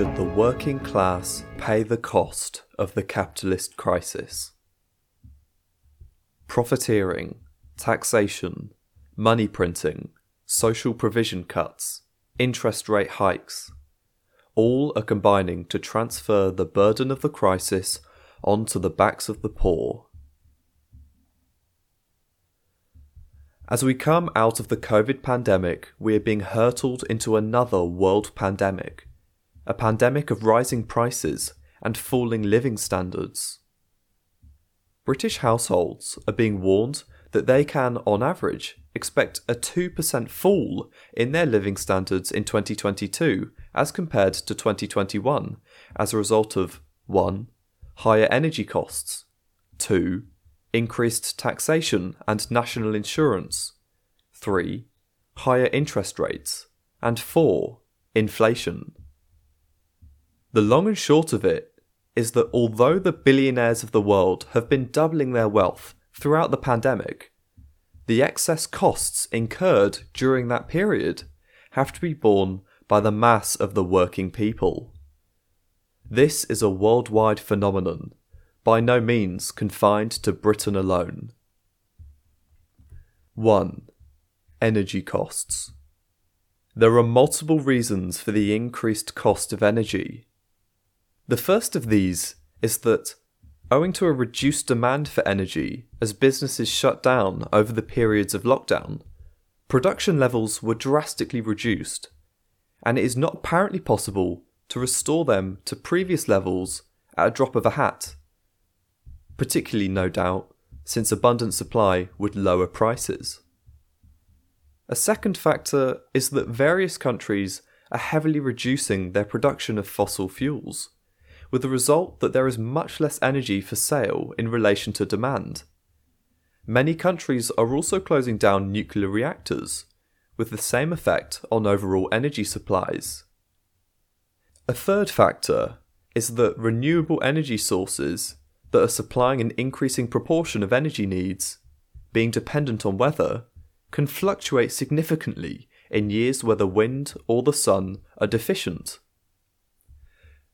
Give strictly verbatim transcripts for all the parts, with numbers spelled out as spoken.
should the working class pay the cost of the capitalist crisis? Profiteering, taxation, money printing, social provision cuts, interest rate hikes, all are combining to transfer the burden of the crisis onto the backs of the poor. As we come out of the COVID pandemic, we are being hurtled into another world pandemic, a pandemic of rising prices and falling living standards. British households are being warned that they can, on average, expect a two percent fall in their living standards in twenty twenty-two as compared to twenty twenty-one as a result of one. Higher energy costs, two. Increased taxation and national insurance, three. Higher interest rates, and four. Inflation. The long and short of it is that although the billionaires of the world have been doubling their wealth throughout the pandemic, the excess costs incurred during that period have to be borne by the mass of the working people. This is a worldwide phenomenon, by no means confined to Britain alone. one. Energy costs. There are multiple reasons for the increased cost of energy. The first of these is that, owing to a reduced demand for energy as businesses shut down over the periods of lockdown, production levels were drastically reduced, and it is not apparently possible to restore them to previous levels at a drop of a hat, particularly, no doubt, since abundant supply would lower prices. A second factor is that various countries are heavily reducing their production of fossil fuels, with the result that there is much less energy for sale in relation to demand. Many countries are also closing down nuclear reactors, with the same effect on overall energy supplies. A third factor is that renewable energy sources that are supplying an increasing proportion of energy needs, being dependent on weather, can fluctuate significantly in years where the wind or the sun are deficient.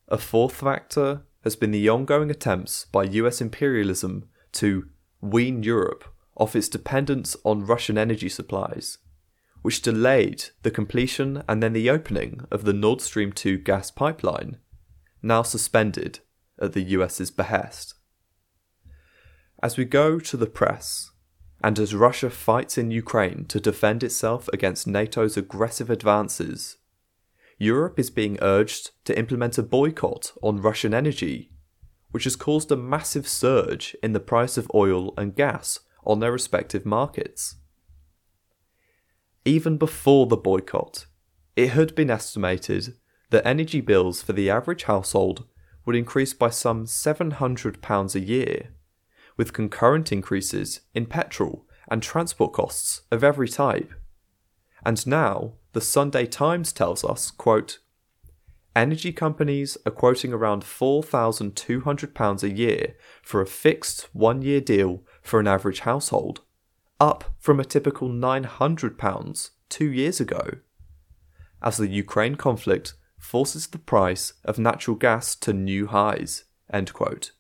A fourth factor has been the ongoing attempts by U S imperialism to wean Europe off its dependence on Russian energy supplies, which delayed the completion and then the opening of the Nord Stream two gas pipeline, now suspended at the U S's behest. As we go to the press, and as Russia fights in Ukraine to defend itself against NATO's aggressive advances, Europe is being urged to implement a boycott on Russian energy, which has caused a massive surge in the price of oil and gas on their respective markets. Even before the boycott, it had been estimated that energy bills for the average household would increase by some seven hundred pounds a year, with concurrent increases in petrol and transport costs of every type. And now, the Sunday Times tells us, quote, "Energy companies are quoting around four thousand two hundred pounds a year for a fixed one-year deal for an average household, up from a typical nine hundred pounds two years ago, as the Ukraine conflict forces the price of natural gas to new highs," end quote.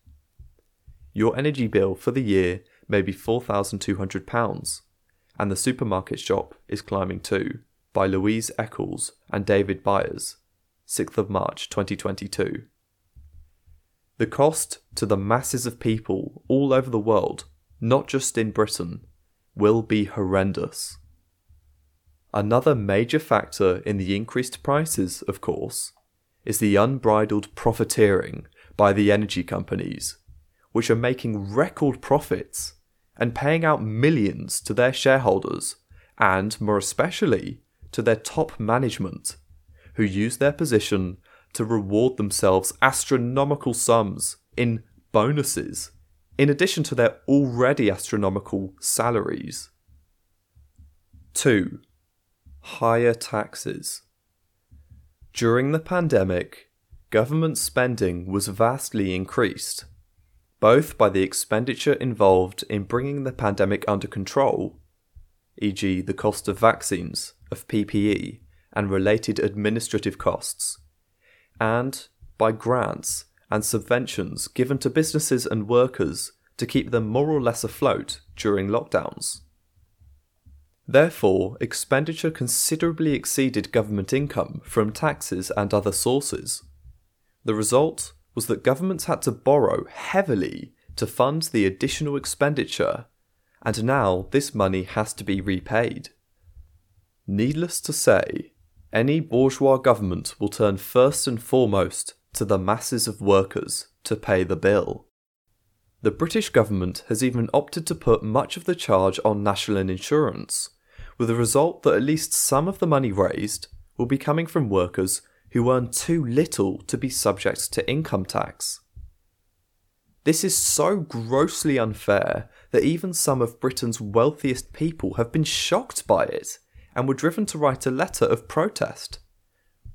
Your energy bill for the year may be four thousand two hundred pounds, and The Supermarket Shop is Climbing Too, by Louise Eccles and David Byers, sixth of March twenty twenty-two. The cost to the masses of people all over the world, not just in Britain, will be horrendous. Another major factor in the increased prices, of course, is the unbridled profiteering by the energy companies, which are making record profits and paying out millions to their shareholders and, more especially, to their top management, who use their position to reward themselves astronomical sums in bonuses, in addition to their already astronomical salaries. two. Higher taxes. During the pandemic, government spending was vastly increased, both by the expenditure involved in bringing the pandemic under control, for example, the cost of vaccines, of P P E, and related administrative costs, and by grants and subventions given to businesses and workers to keep them more or less afloat during lockdowns. Therefore, expenditure considerably exceeded government income from taxes and other sources. The result was that governments had to borrow heavily to fund the additional expenditure, and now this money has to be repaid. Needless to say, any bourgeois government will turn first and foremost to the masses of workers to pay the bill. The British government has even opted to put much of the charge on national insurance, with the result that at least some of the money raised will be coming from workers who earn too little to be subject to income tax. This is so grossly unfair that even some of Britain's wealthiest people have been shocked by it and were driven to write a letter of protest,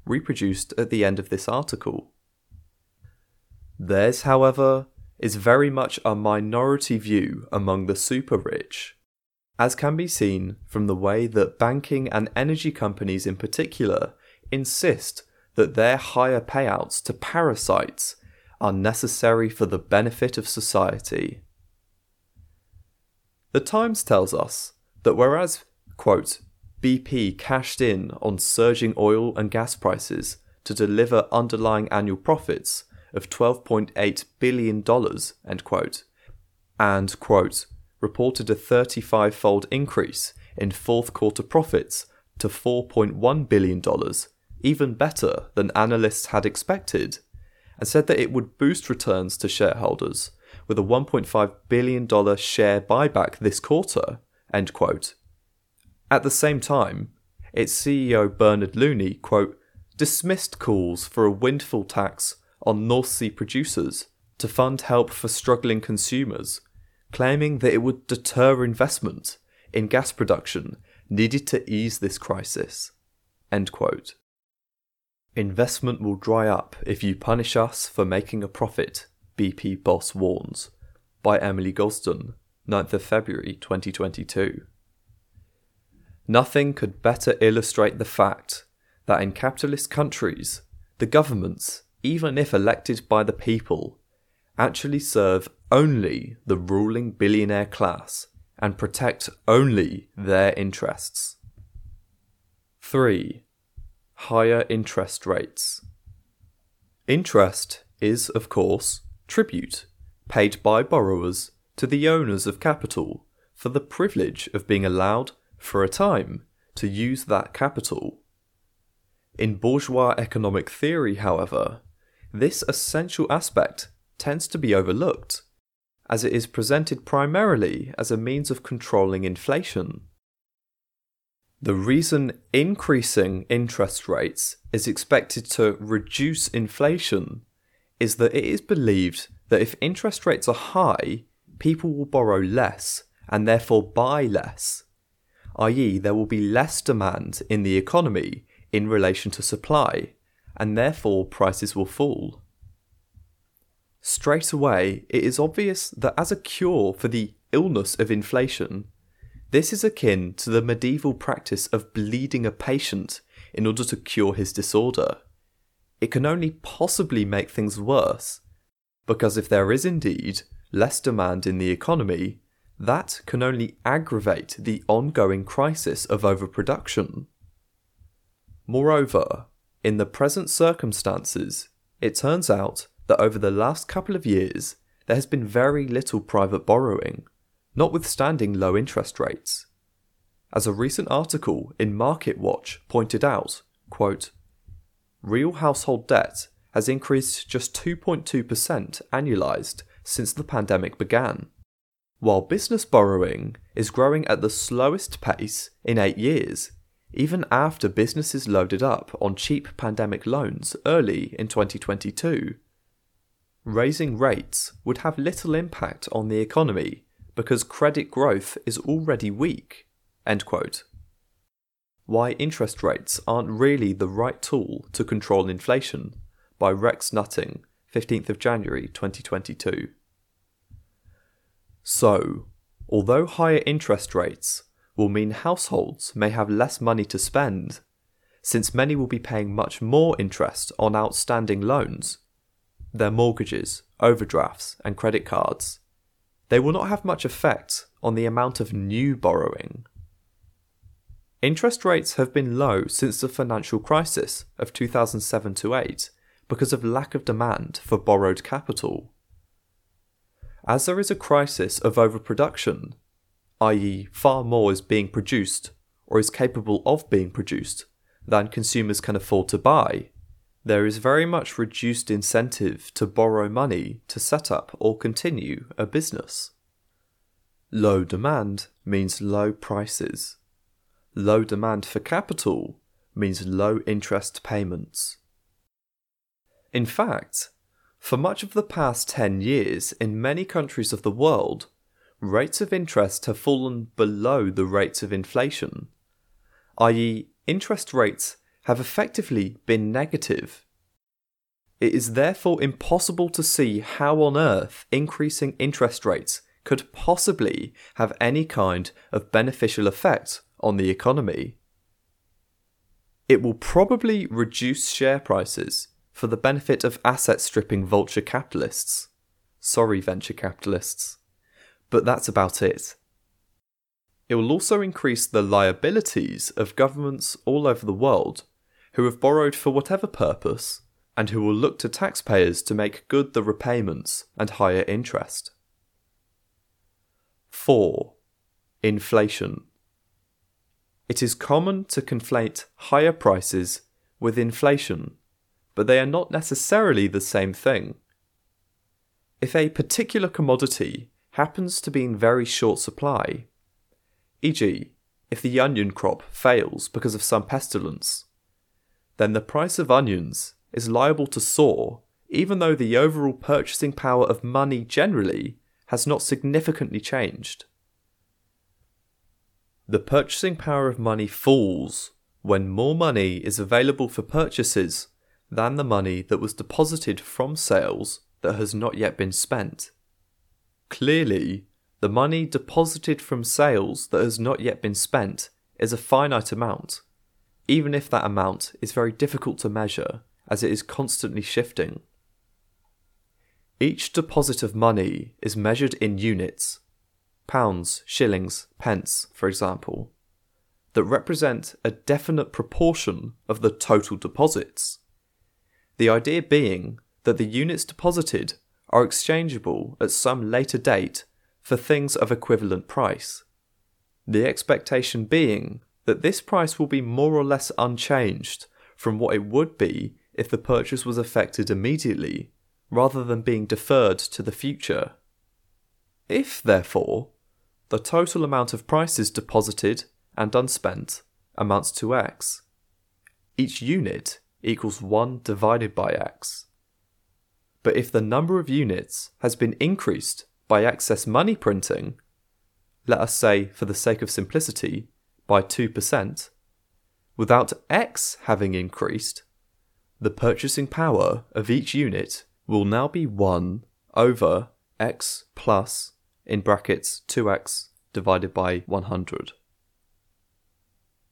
reproduced at the end of this article. Theirs, however, is very much a minority view among the super-rich, as can be seen from the way that banking and energy companies in particular insist that their higher payouts to parasites are necessary for the benefit of society. The Times tells us that whereas, quote, B P cashed in on surging oil and gas prices to deliver underlying annual profits of twelve point eight billion dollars, end quote, and, quote, reported a thirty-five-fold increase in fourth quarter profits to four point one billion dollars, even better than analysts had expected, and said that it would boost returns to shareholders with a one point five billion dollars share buyback this quarter, end quote. At the same time, its C E O Bernard Looney, quote, dismissed calls for a windfall tax on North Sea producers to fund help for struggling consumers, claiming that it would deter investment in gas production needed to ease this crisis, end quote. Investment will dry up if you punish us for making a profit, B P boss warns, by Emily Golston, ninth of February twenty twenty-two. Nothing could better illustrate the fact that in capitalist countries, the governments, even if elected by the people, actually serve only the ruling billionaire class and protect only their interests. three. Higher interest rates. Interest is, of course, tribute paid by borrowers to the owners of capital for the privilege of being allowed for a time to use that capital. In bourgeois economic theory, however, this essential aspect tends to be overlooked, as it is presented primarily as a means of controlling inflation. The reason increasing interest rates is expected to reduce inflation is that it is believed that if interest rates are high, people will borrow less and therefore buy less, that is there will be less demand in the economy in relation to supply, and therefore prices will fall. Straight away, it is obvious that as a cure for the illness of inflation, this is akin to the medieval practice of bleeding a patient in order to cure his disorder. It can only possibly make things worse, because if there is indeed less demand in the economy, that can only aggravate the ongoing crisis of overproduction. Moreover, in the present circumstances, it turns out that over the last couple of years, there has been very little private borrowing, notwithstanding low interest rates. As a recent article in MarketWatch pointed out, quote, real household debt has increased just two point two percent annualized since the pandemic began, while business borrowing is growing at the slowest pace in eight years, even after businesses loaded up on cheap pandemic loans early in twenty twenty-two. Raising rates would have little impact on the economy because credit growth is already weak, end quote. Why interest rates aren't really the right tool to control inflation, by Rex Nutting, fifteenth of January twenty twenty-two. So, although higher interest rates will mean households may have less money to spend, since many will be paying much more interest on outstanding loans, their mortgages, overdrafts, and credit cards. They will not have much effect on the amount of new borrowing. Interest rates have been low since the financial crisis of two thousand seven to eight because of lack of demand for borrowed capital. As there is a crisis of overproduction, that is far more is being produced or is capable of being produced than consumers can afford to buy, there is very much reduced incentive to borrow money to set up or continue a business. Low demand means low prices. Low demand for capital means low interest payments. In fact, for much of the past ten years in many countries of the world, rates of interest have fallen below the rates of inflation, that is interest rates have effectively been negative. It is therefore impossible to see how on earth increasing interest rates could possibly have any kind of beneficial effect on the economy. It will probably reduce share prices for the benefit of asset-stripping vulture capitalists. Sorry, venture capitalists. But that's about it. It will also increase the liabilities of governments all over the world who have borrowed for whatever purpose and who will look to taxpayers to make good the repayments and higher interest. four. Inflation. It is common to conflate higher prices with inflation, but they are not necessarily the same thing. If a particular commodity happens to be in very short supply, for example, if the onion crop fails because of some pestilence, then the price of onions is liable to soar even though the overall purchasing power of money generally has not significantly changed. The purchasing power of money falls when more money is available for purchases than the money that was deposited from sales that has not yet been spent. Clearly, the money deposited from sales that has not yet been spent is a finite amount, even if that amount is very difficult to measure as it is constantly shifting. Each deposit of money is measured in units, pounds, shillings, pence, for example, that represent a definite proportion of the total deposits. The idea being that the units deposited are exchangeable at some later date for things of equivalent price, the expectation being that this price will be more or less unchanged from what it would be if the purchase was effected immediately, rather than being deferred to the future. If, therefore, the total amount of prices deposited and unspent amounts to X, each unit equals one divided by X. But if the number of units has been increased by excess money printing, let us say for the sake of simplicity, by two percent, without X having increased, the purchasing power of each unit will now be one over X plus, in brackets, two X divided by one hundred.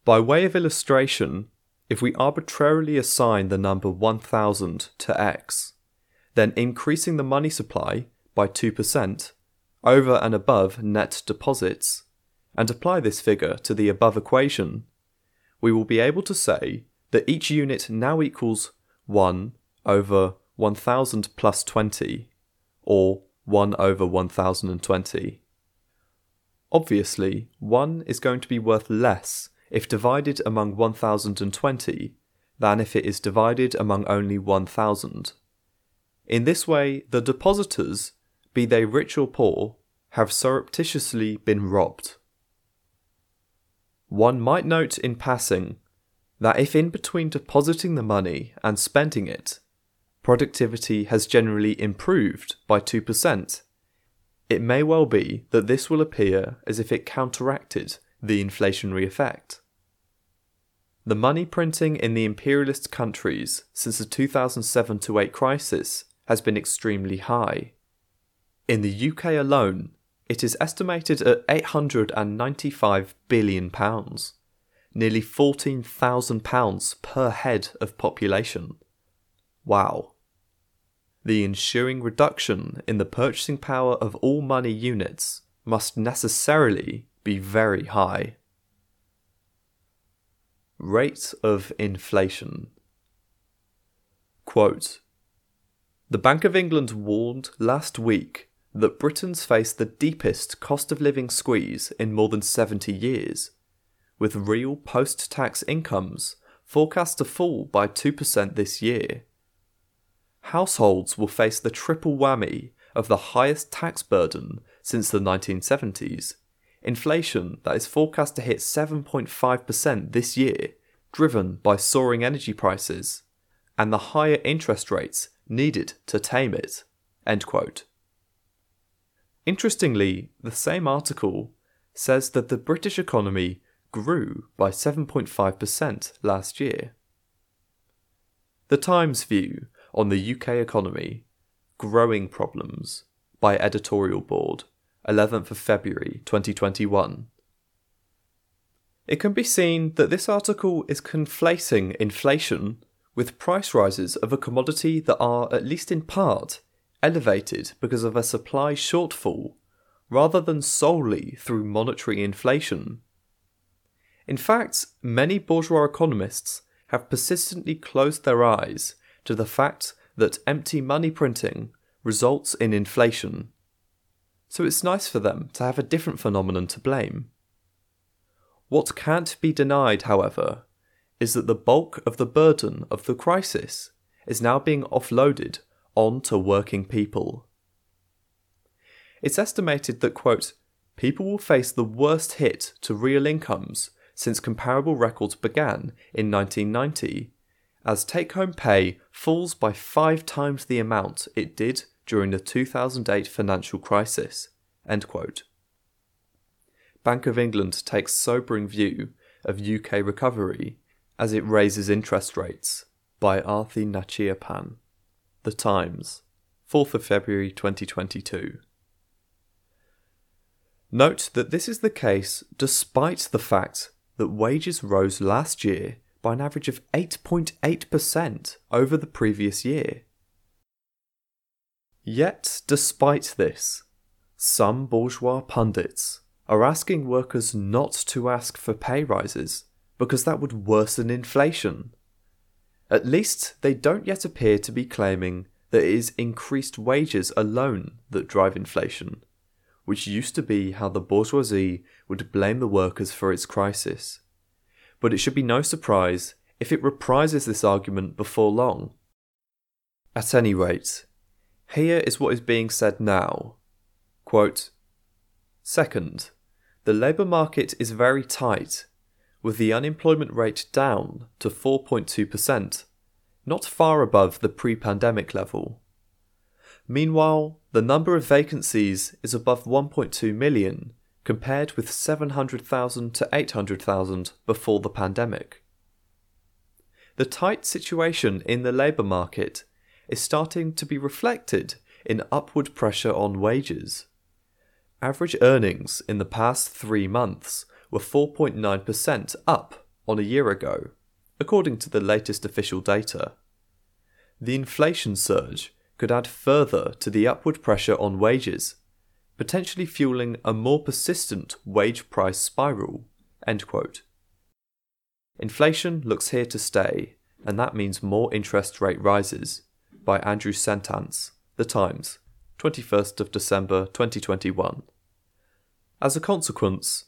By way of illustration, if we arbitrarily assign the number one thousand to X, then increasing the money supply by two percent over and above net deposits, and apply this figure to the above equation, we will be able to say that each unit now equals one over one thousand plus twenty, or one over one thousand twenty. Obviously, one is going to be worth less if divided among one thousand twenty than if it is divided among only one thousand. In this way, the depositors, be they rich or poor, have surreptitiously been robbed. One might note in passing that if in between depositing the money and spending it, productivity has generally improved by two percent, it may well be that this will appear as if it counteracted the inflationary effect. The money printing in the imperialist countries since the two thousand seven to eight crisis has been extremely high. In the U K alone, it is estimated at eight hundred ninety-five billion pounds, nearly fourteen thousand pounds per head of population. Wow. The ensuing reduction in the purchasing power of all money units must necessarily be very high. Rate of inflation. Quote, "The Bank of England warned last week that Britons face the deepest cost of living squeeze in more than seventy years, with real post-tax incomes forecast to fall by two percent this year. Households will face the triple whammy of the highest tax burden since the nineteen seventies, inflation that is forecast to hit seven point five percent this year, driven by soaring energy prices, and the higher interest rates needed to tame it." End quote. Interestingly, the same article says that the British economy grew by seven point five percent last year. The Times view on the U K economy, Growing Problems, by Editorial Board, eleventh of February twenty twenty-one. It can be seen that this article is conflating inflation with price rises of a commodity that are, at least in part, elevated because of a supply shortfall, rather than solely through monetary inflation. In fact, many bourgeois economists have persistently closed their eyes to the fact that empty money printing results in inflation. So it's nice for them to have a different phenomenon to blame. What can't be denied, however, is that the bulk of the burden of the crisis is now being offloaded onto working people. It's estimated that, quote, "people will face the worst hit to real incomes since comparable records began in nineteen ninety, as take-home pay falls by five times the amount it did during the two thousand eight financial crisis." End quote. Bank of England takes sobering view of U K recovery as it raises interest rates, by Arthi Nachiapan, The Times, fourth of February twenty twenty-two. Note that this is the case despite the fact that wages rose last year by an average of eight point eight percent over the previous year. Yet, despite this, some bourgeois pundits are asking workers not to ask for pay rises because that would worsen inflation. At least they don't yet appear to be claiming that it is increased wages alone that drive inflation, which used to be how the bourgeoisie would blame the workers for its crisis. But it should be no surprise if it reprises this argument before long. At any rate, here is what is being said now. Quote, "Second, the labour market is very tight, with the unemployment rate down to four point two percent, not far above the pre-pandemic level. Meanwhile, the number of vacancies is above one point two million, compared with seven hundred thousand to eight hundred thousand before the pandemic. The tight situation in the labour market is starting to be reflected in upward pressure on wages. Average earnings in the past three months were four point nine percent up on a year ago, according to the latest official data. The inflation surge could add further to the upward pressure on wages, potentially fueling a more persistent wage-price spiral." End quote. Inflation looks here to stay, and that means more interest rate rises, by Andrew Sentance, The Times, twenty-first of December twenty twenty-one. As a consequence,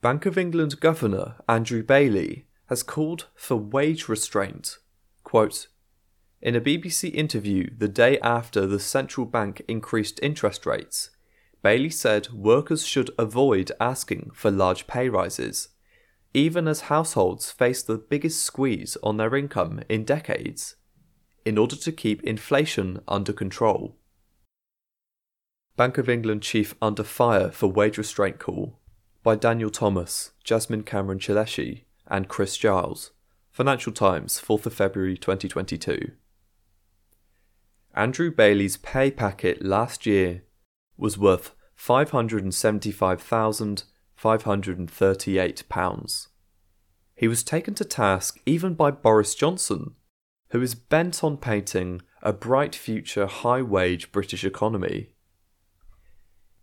Bank of England Governor Andrew Bailey has called for wage restraint. Quote, "In a B B C interview the day after the central bank increased interest rates, Bailey said workers should avoid asking for large pay rises, even as households face the biggest squeeze on their income in decades, in order to keep inflation under control." Bank of England Chief under fire for wage restraint call, by Daniel Thomas, Jasmine Cameron Chileshi, and Chris Giles, Financial Times, fourth of February twenty twenty-two. Andrew Bailey's pay packet last year was worth five hundred seventy-five thousand five hundred thirty-eight pounds. he was taken to task even by Boris Johnson, who is bent on painting a bright future high-wage British economy.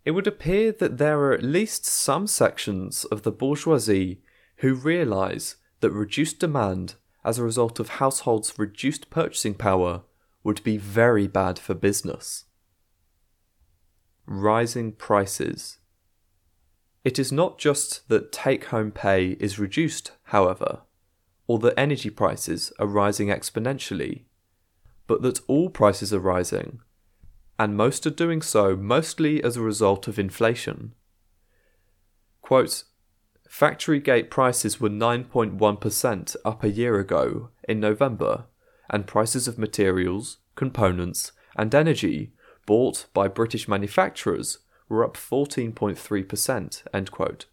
It would appear that there are at least some sections of the bourgeoisie who realise that reduced demand as a result of households' reduced purchasing power would be very bad for business. Rising prices. It is not just that take-home pay is reduced, however, or that energy prices are rising exponentially, but that all prices are rising, and most are doing so mostly as a result of inflation. Quote, factory gate prices were nine point one percent up a year ago in November, and prices of materials, components, and energy bought by British manufacturers were up fourteen point three percent, end quote.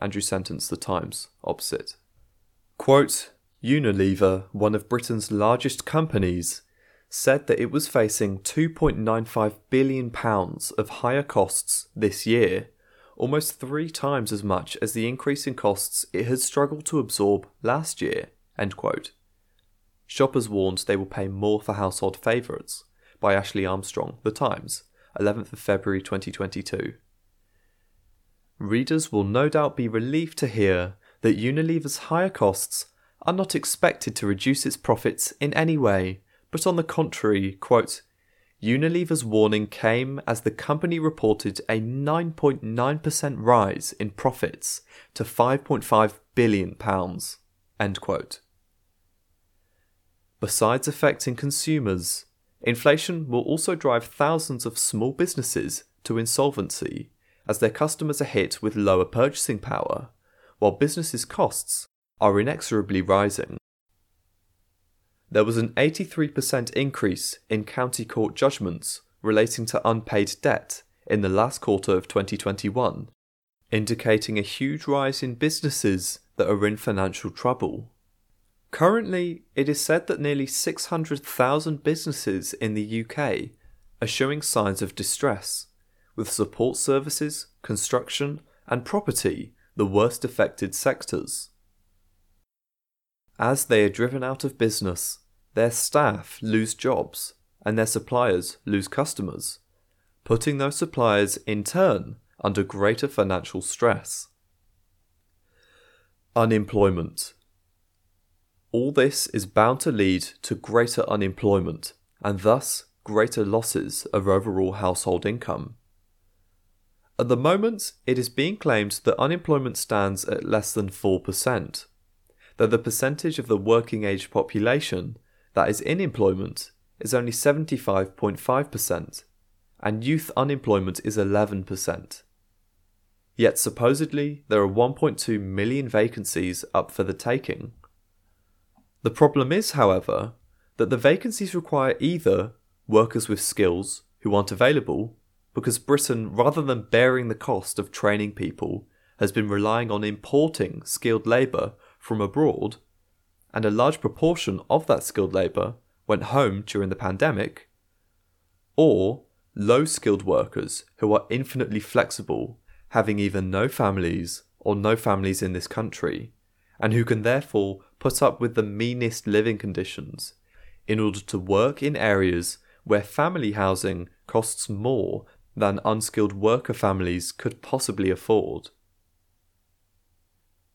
Andrew Sentance, The Times, opposite. Quote, Unilever, one of Britain's largest companies, said that it was facing two point nine five billion pounds of higher costs this year, almost three times as much as the increase in costs it had struggled to absorb last year, end quote. Shoppers warned they will pay more for household favourites, by Ashley Armstrong, The Times, eleventh of February twenty twenty-two. Readers will no doubt be relieved to hear that Unilever's higher costs are not expected to reduce its profits in any way, but on the contrary, quote, Unilever's warning came as the company reported a nine point nine percent rise in profits to five point five billion pounds, end quote. Besides affecting consumers, inflation will also drive thousands of small businesses to insolvency as their customers are hit with lower purchasing power, while businesses' costs are inexorably rising. There was an eighty-three percent increase in county court judgments relating to unpaid debt in the last quarter of twenty twenty-one, indicating a huge rise in businesses that are in financial trouble. Currently, it is said that nearly six hundred thousand businesses in the U K are showing signs of distress, with support services, construction, and property the worst affected sectors. As they are driven out of business, their staff lose jobs and their suppliers lose customers, putting those suppliers in turn under greater financial stress. Unemployment. All this is bound to lead to greater unemployment and thus greater losses of overall household income. At the moment, it is being claimed that unemployment stands at less than four percent, though the percentage of the working age population that is in employment is only seventy-five point five percent, and youth unemployment is eleven percent. Yet supposedly there are one point two million vacancies up for the taking. The problem is, however, that the vacancies require either workers with skills who aren't available, because Britain, rather than bearing the cost of training people, has been relying on importing skilled labour from abroad, and a large proportion of that skilled labour went home during the pandemic, or low-skilled workers who are infinitely flexible, having either no families or no families in this country, and who can therefore put up with the meanest living conditions in order to work in areas where family housing costs more than unskilled worker families could possibly afford.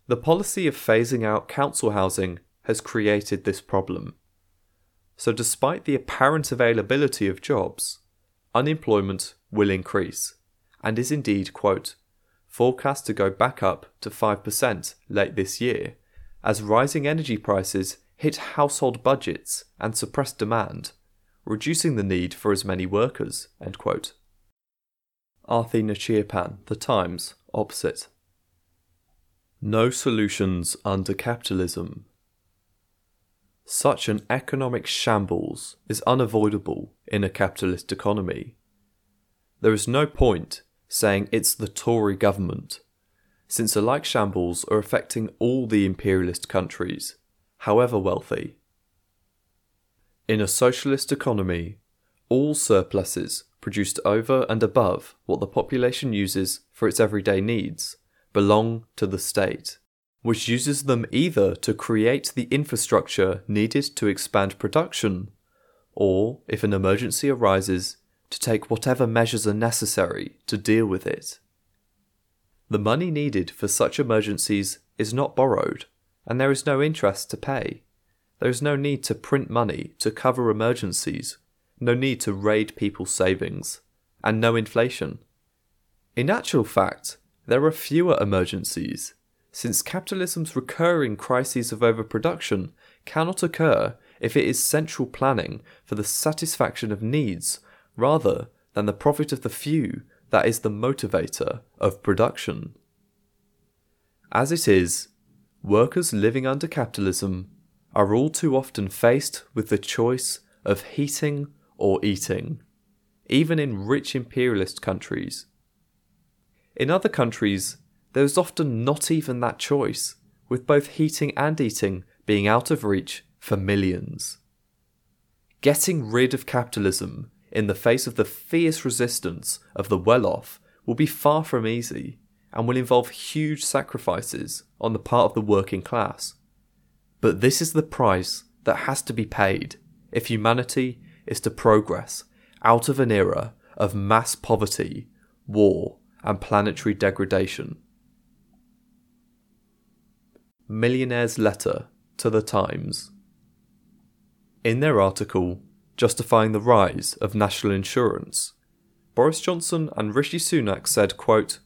The policy of phasing out council housing has created this problem. So despite the apparent availability of jobs, unemployment will increase, and is indeed, quote, forecast to go back up to five percent late this year, as rising energy prices hit household budgets and suppress demand, reducing the need for as many workers, end quote. Athena Chirpan, The Times, opposite. No solutions under capitalism. Such an economic shambles is unavoidable in a capitalist economy. There is no point saying it's the Tory government, since alike shambles are affecting all the imperialist countries, however wealthy. In a socialist economy, all surpluses produced over and above what the population uses for its everyday needs belong to the state, which uses them either to create the infrastructure needed to expand production, or, if an emergency arises, to take whatever measures are necessary to deal with it. The money needed for such emergencies is not borrowed, and there is no interest to pay. There is no need to print money to cover emergencies, no need to raid people's savings, and no inflation. In actual fact, there are fewer emergencies, since capitalism's recurring crises of overproduction cannot occur if it is central planning for the satisfaction of needs rather than the profit of the few that is the motivator of production. As it is, workers living under capitalism are all too often faced with the choice of heating or eating, even in rich imperialist countries. In other countries, there is often not even that choice, with both heating and eating being out of reach for millions. Getting rid of capitalism in the face of the fierce resistance of the well-off will be far from easy, and will involve huge sacrifices on the part of the working class. But this is the price that has to be paid if humanity is to progress out of an era of mass poverty, war, and planetary degradation. Millionaire's letter to the Times. In their article, justifying the rise of national insurance, Boris Johnson and Rishi Sunak said, quote,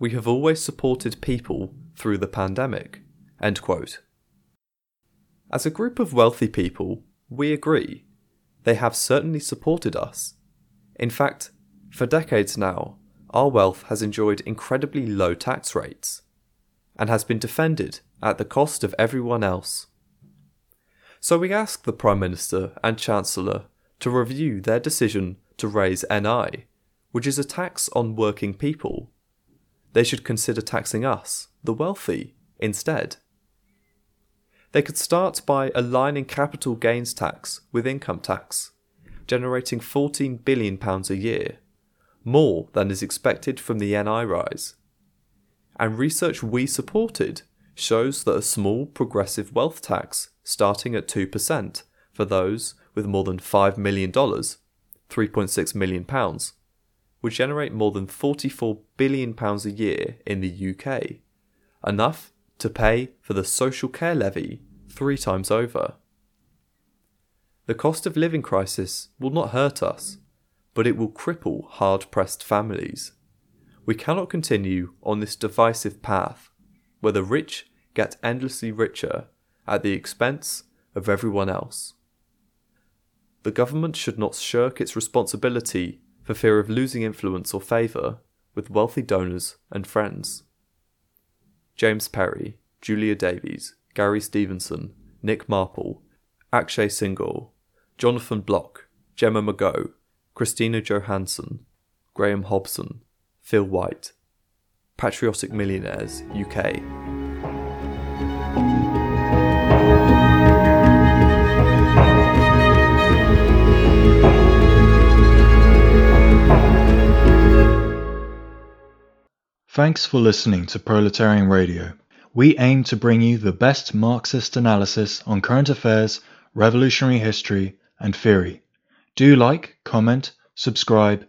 "We have always supported people through the pandemic," end quote. As a group of wealthy people, we agree. They have certainly supported us. In fact, for decades now, our wealth has enjoyed incredibly low tax rates and has been defended at the cost of everyone else. So we ask the Prime Minister and Chancellor to review their decision to raise N I, which is a tax on working people. They should consider taxing us, the wealthy, instead. They could start by aligning capital gains tax with income tax, generating fourteen billion pounds a year, more than is expected from the N I rise. And research we supported shows that a small progressive wealth tax starting at two percent for those with more than five million dollars, three point six million pounds, would generate more than forty-four billion pounds a year in the U K, enough to pay for the social care levy three times over. The cost of living crisis will not hurt us, but it will cripple hard-pressed families. We cannot continue on this divisive path, where the rich get endlessly richer at the expense of everyone else. The government should not shirk its responsibility for fear of losing influence or favour with wealthy donors and friends. James Perry, Julia Davies, Gary Stevenson, Nick Marple, Akshay Singhal, Jonathan Block, Gemma Mago, Christina Johansson, Graham Hobson, Phil White. Patriotic Millionaires, U K. Thanks for listening to Proletarian Radio. We aim to bring you the best Marxist analysis on current affairs, revolutionary history, and theory. Do like, comment, subscribe,